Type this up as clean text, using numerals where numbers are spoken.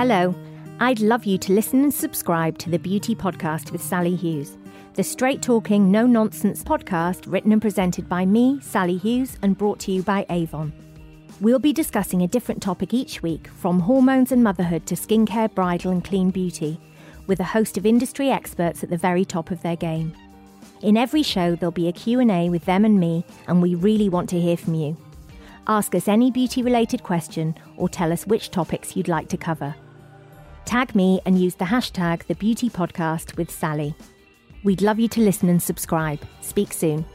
Hello. I'd love you to listen and subscribe to The Beauty Podcast with Sali Hughes, the straight-talking, no-nonsense podcast written and presented by me, Sali Hughes, and brought to you by Avon. We'll be discussing a different topic each week, from hormones and motherhood to skincare, bridal and clean beauty, with a host of industry experts at the very top of their game. In every show, there'll be a Q&A with them and me, and we really want to hear from you. Ask us any beauty-related question or tell us which topics you'd like to cover. Tag me and use the hashtag The Beauty Podcast with Sally. We'd love you to listen and subscribe. Speak soon.